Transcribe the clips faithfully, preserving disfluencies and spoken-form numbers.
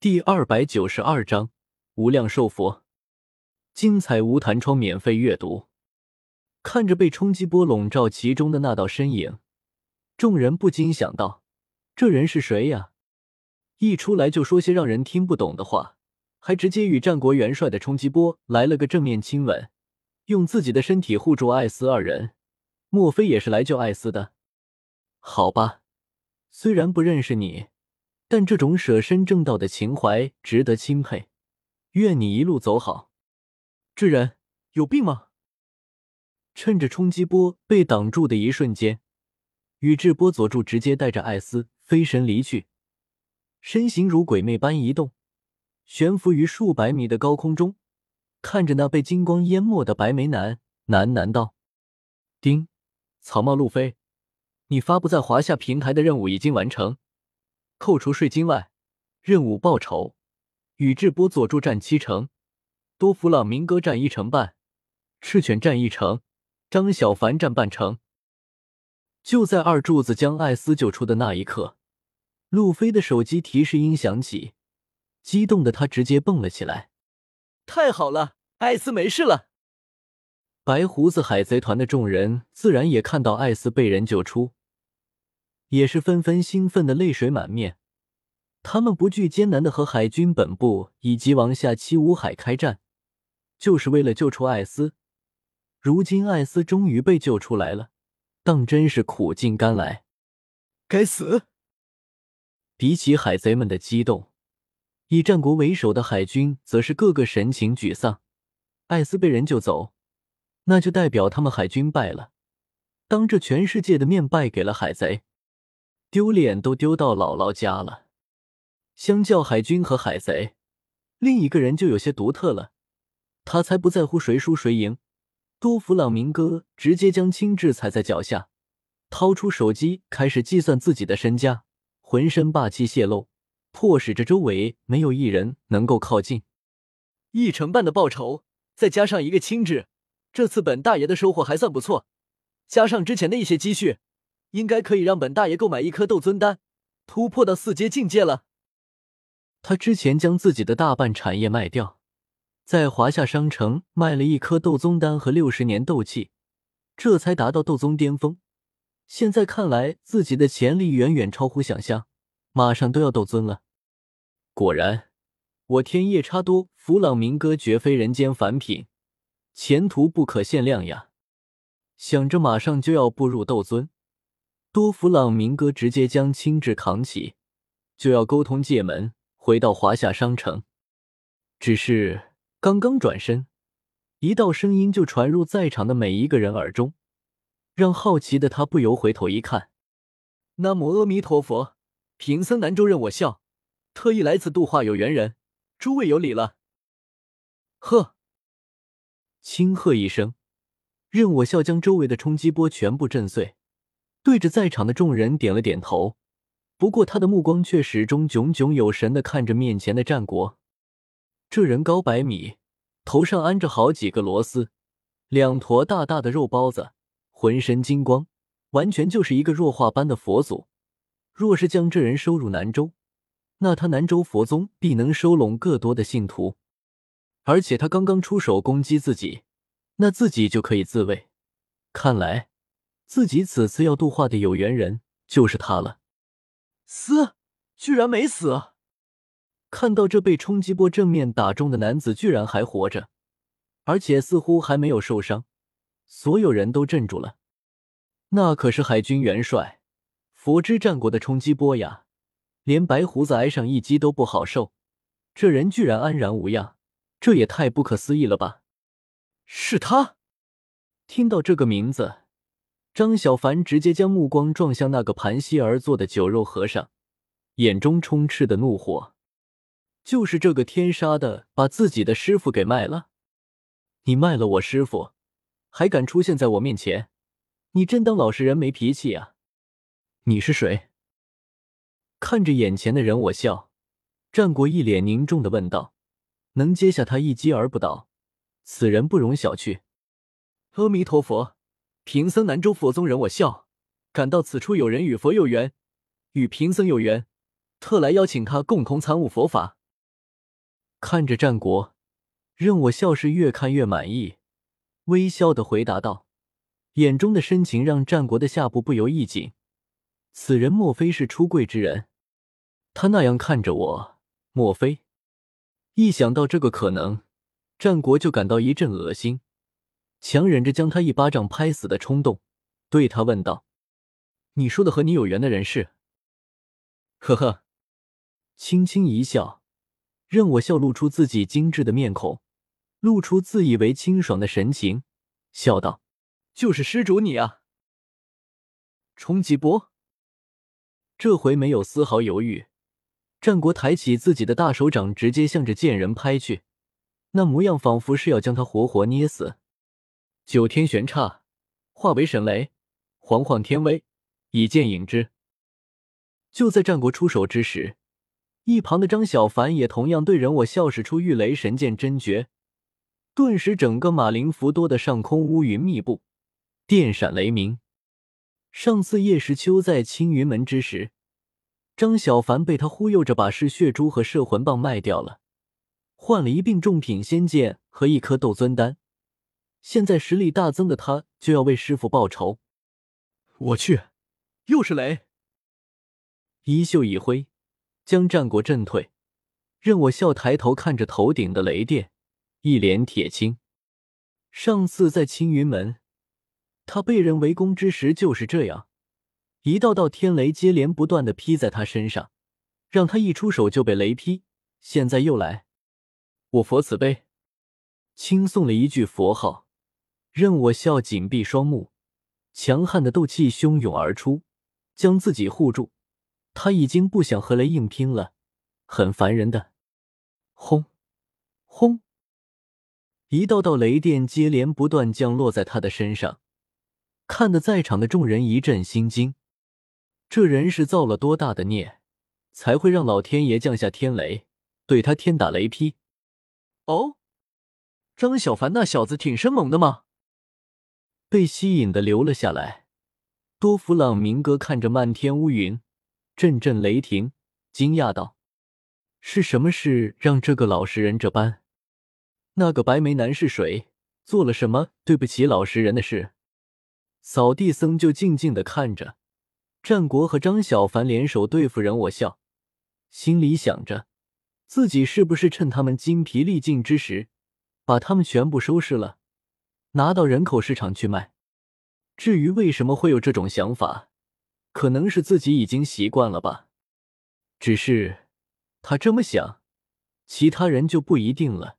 第二百九十二章无量寿佛。精彩无弹窗免费阅读。看着被冲击波笼罩其中的那道身影，众人不禁想到，这人是谁呀？一出来就说些让人听不懂的话，还直接与战国元帅的冲击波来了个正面亲吻，用自己的身体护住艾斯二人，莫非也是来救艾斯的？好吧，虽然不认识你，但这种舍身正道的情怀值得钦佩，愿你一路走好。智人，有病吗？趁着冲击波被挡住的一瞬间，宇智波佐助直接带着艾斯飞身离去，身形如鬼魅般移动，悬浮于数百米的高空中，看着那被金光淹没的白眉男，喃喃道：丁，草帽路飞，你发布在华夏平台的任务已经完成。扣除税金外，任务报酬，宇智波佐助占七成，多弗朗明哥占一成半，赤犬占一成，张小凡占半成。就在二柱子将艾斯救出的那一刻，路飞的手机提示音响起，激动的他直接蹦了起来。太好了，艾斯没事了！白胡子海贼团的众人自然也看到艾斯被人救出，也是纷纷兴奋的泪水满面，他们不惧艰难的和海军本部以及王下七武海开战，就是为了救出艾斯。如今艾斯终于被救出来了，当真是苦尽甘来。该死！比起海贼们的激动，以战国为首的海军则是各个神情沮丧。艾斯被人救走，那就代表他们海军败了，当着全世界的面败给了海贼。丢脸都丢到姥姥家了。相较海军和海贼，另一个人就有些独特了，他才不在乎谁输谁赢。多弗朗明哥直接将青雉踩在脚下，掏出手机开始计算自己的身家，浑身霸气泄露，迫使着周围没有一人能够靠近。一成半的报酬，再加上一个青雉，这次本大爷的收获还算不错，加上之前的一些积蓄，应该可以让本大爷购买一颗斗尊丹，突破到四阶境界了。他之前将自己的大半产业卖掉，在华夏商城卖了一颗斗宗丹和六十年斗气，这才达到斗宗巅峰。现在看来自己的潜力远远超乎想象，马上都要斗尊了。果然，我天夜叉多弗朗明哥绝非人间凡品，前途不可限量呀。想着马上就要步入斗尊，多弗朗明哥直接将青雉扛起，就要沟通界门，回到华夏商城。只是刚刚转身，一道声音就传入在场的每一个人耳中，让好奇的他不由回头一看。南无阿弥陀佛，贫僧南州任我笑，特意来此度化有缘人，诸位有礼了。呵！轻喝一声，任我笑将周围的冲击波全部震碎，对着在场的众人点了点头，不过他的目光却始终炯炯有神地看着面前的战国。这人高百米，头上安着好几个螺丝，两坨大大的肉包子，浑身金光，完全就是一个弱化般的佛祖。若是将这人收入南州，那他南州佛宗必能收拢更多的信徒。而且他刚刚出手攻击自己，那自己就可以自卫。看来自己此次要度化的有缘人就是他了。死，居然没死！看到这被冲击波正面打中的男子居然还活着，而且似乎还没有受伤，所有人都镇住了。那可是海军元帅，佛之战国的冲击波呀，连白胡子挨上一击都不好受，这人居然安然无恙，这也太不可思议了吧。是他！听到这个名字，张小凡直接将目光撞向那个盘膝而坐的酒肉和尚，眼中充斥的怒火。就是这个天杀的把自己的师父给卖了！你卖了我师父，还敢出现在我面前，你真当老实人没脾气啊？你是谁？看着眼前的人我笑，战国一脸凝重地问道，能接下他一击而不倒，此人不容小觑。阿弥陀佛，贫僧南州佛宗人我笑，感到此处有人与佛有缘，与贫僧有缘，特来邀请他共同参悟佛法，看着战国，任我笑是越看越满意，微笑的回答道，眼中的深情让战国的下部不由一紧，此人莫非是出柜之人？他那样看着我，莫非？一想到这个可能，战国就感到一阵恶心，强忍着将他一巴掌拍死的冲动，对他问道，你说的和你有缘的人是？呵呵，轻轻一笑，任我笑露出自己精致的面孔，露出自以为清爽的神情，笑道，就是施主你啊。冲击波，这回没有丝毫犹豫，战国抬起自己的大手掌直接向着剑人拍去，那模样仿佛是要将他活活捏死。九天玄刹，化为神雷，煌煌天威，以剑引之。就在战国出手之时，一旁的张小凡也同样对人我笑使出御雷神剑真诀，顿时整个马林福多的上空乌云密布，电闪雷鸣。上次叶时秋在青云门之时，张小凡被他忽悠着把嗜血珠和摄魂棒卖掉了，换了一并重品仙剑和一颗斗尊丹，现在实力大增的他就要为师傅报仇。我去，又是雷！衣袖一挥，将战国震退，任我笑抬头看着头顶的雷电，一脸铁青。上次在青云门，他被人围攻之时就是这样，一道道天雷接连不断地劈在他身上，让他一出手就被雷劈，现在又来。我佛慈悲，轻诵了一句佛号，任我笑紧闭双目，强悍的斗气汹涌而出，将自己护住。他已经不想和雷硬拼了，很烦人的。轰轰，一道道雷电接连不断降落在他的身上，看得在场的众人一阵心惊。这人是造了多大的孽，才会让老天爷降下天雷，对他天打雷劈？哦，张小凡那小子挺生猛的嘛。被吸引的留了下来。多弗朗明哥看着漫天乌云，阵阵雷霆，惊讶道，是什么事让这个老实人这般？那个白眉男是谁？做了什么对不起老实人的事？扫地僧就静静地看着战国和张小凡联手对付人我笑，心里想着自己是不是趁他们筋疲力尽之时把他们全部收拾了，拿到人口市场去卖。至于为什么会有这种想法，可能是自己已经习惯了吧，只是他这么想，其他人就不一定了，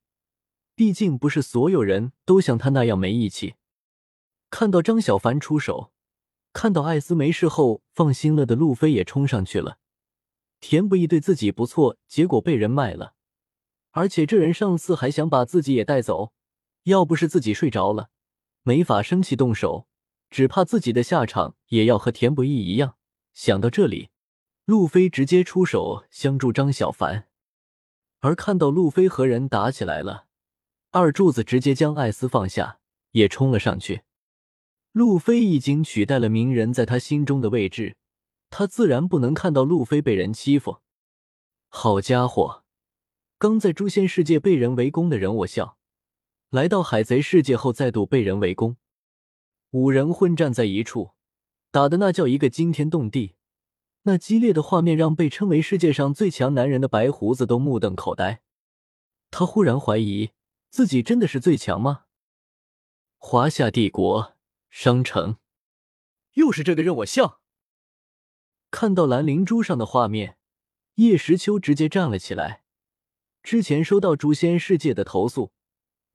毕竟不是所有人都像他那样没义气。看到张小凡出手，看到艾斯没事后放心了的路飞也冲上去了，田不易对自己不错，结果被人卖了，而且这人上次还想把自己也带走，要不是自己睡着了，没法生气动手，只怕自己的下场也要和田不易一样。想到这里，路飞直接出手相助张小凡，而看到路飞和人打起来了，二柱子直接将艾斯放下，也冲了上去。路飞已经取代了鸣人在他心中的位置，他自然不能看到路飞被人欺负。好家伙，刚在诛仙世界被人围攻的人我笑，来到海贼世界后再度被人围攻。五人混战在一处，打的那叫一个惊天动地，那激烈的画面让被称为世界上最强男人的白胡子都目瞪口呆。他忽然怀疑自己真的是最强吗？华夏帝国商城，又是这个任我笑。看到蓝灵珠上的画面，叶时秋直接站了起来。之前收到诛仙世界的投诉，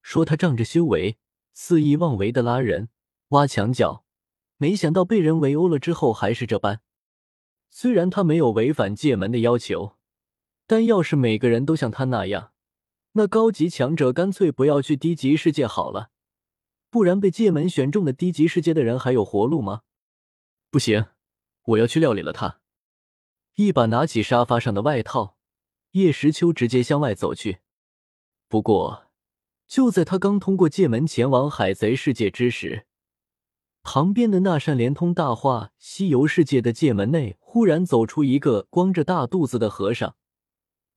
说他仗着修为肆意妄为的拉人挖墙角，没想到被人围殴了之后还是这般。虽然他没有违反界门的要求，但要是每个人都像他那样，那高级强者干脆不要去低级世界好了，不然被界门选中的低级世界的人还有活路吗？不行，我要去料理了他。一把拿起沙发上的外套，叶时秋直接向外走去。不过就在他刚通过界门前往海贼世界之时，旁边的那扇连通大话西游世界的界门内忽然走出一个光着大肚子的和尚，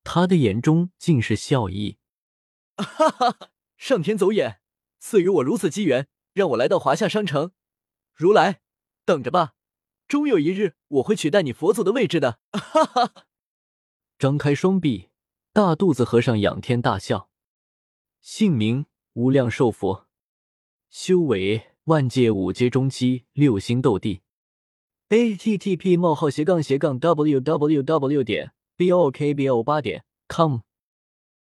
他的眼中尽是笑意。哈哈，上天走眼，赐予我如此机缘，让我来到华夏商城。如来，等着吧，终有一日我会取代你佛祖的位置的。哈哈！张开双臂，大肚子和尚仰天大笑。姓名：无量寿佛，修为：万界五阶中期，六星斗帝。http://www.blokbo8.com